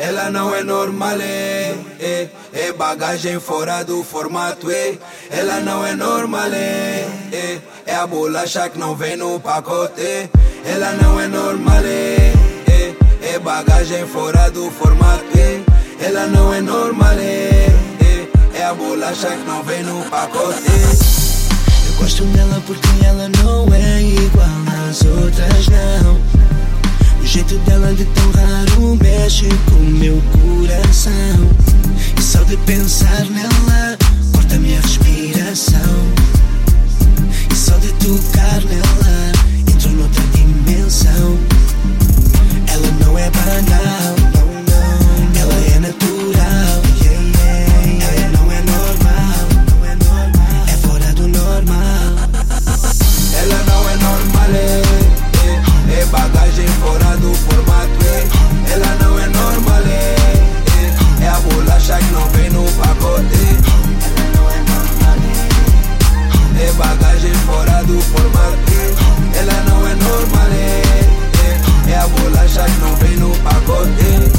Ela não é normal, é bagagem fora do formato, Ela não é normal, é a bolacha que não vem no pacote. Ela não é normal, é bagagem fora do formato, Ela não é normal, é a bolacha que não vem no pacote. Eu gosto dela porque ela não é igual às outras, não. O jeito dela de tão raro mexe com meu coração. E só de pensar nela corta minha respiração. E só de tocar nela entro noutra dimensão. Ela não é banal, não. Ela é natural. Ela não é normal. Ela não é normal, é bagagem fora do formato, Ela não é normal, é a bolacha que não vem no pacote. Ela não é normal, é bagagem fora do formato, Ela não é normal, é a bolacha que não vem no pacote.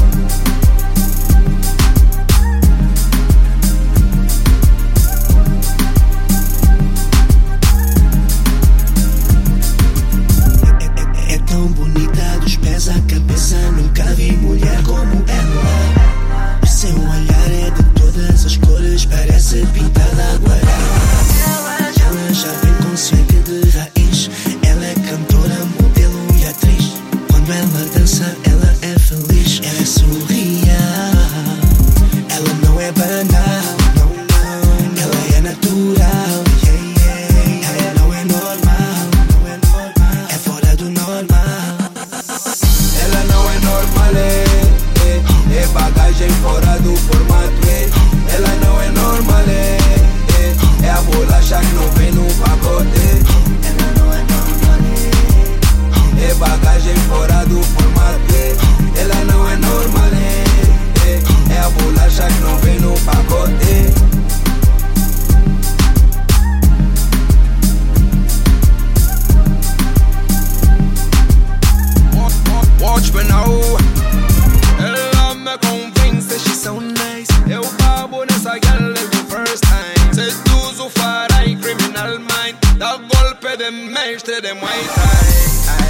Dá o golpe de mestre de Muay Thai.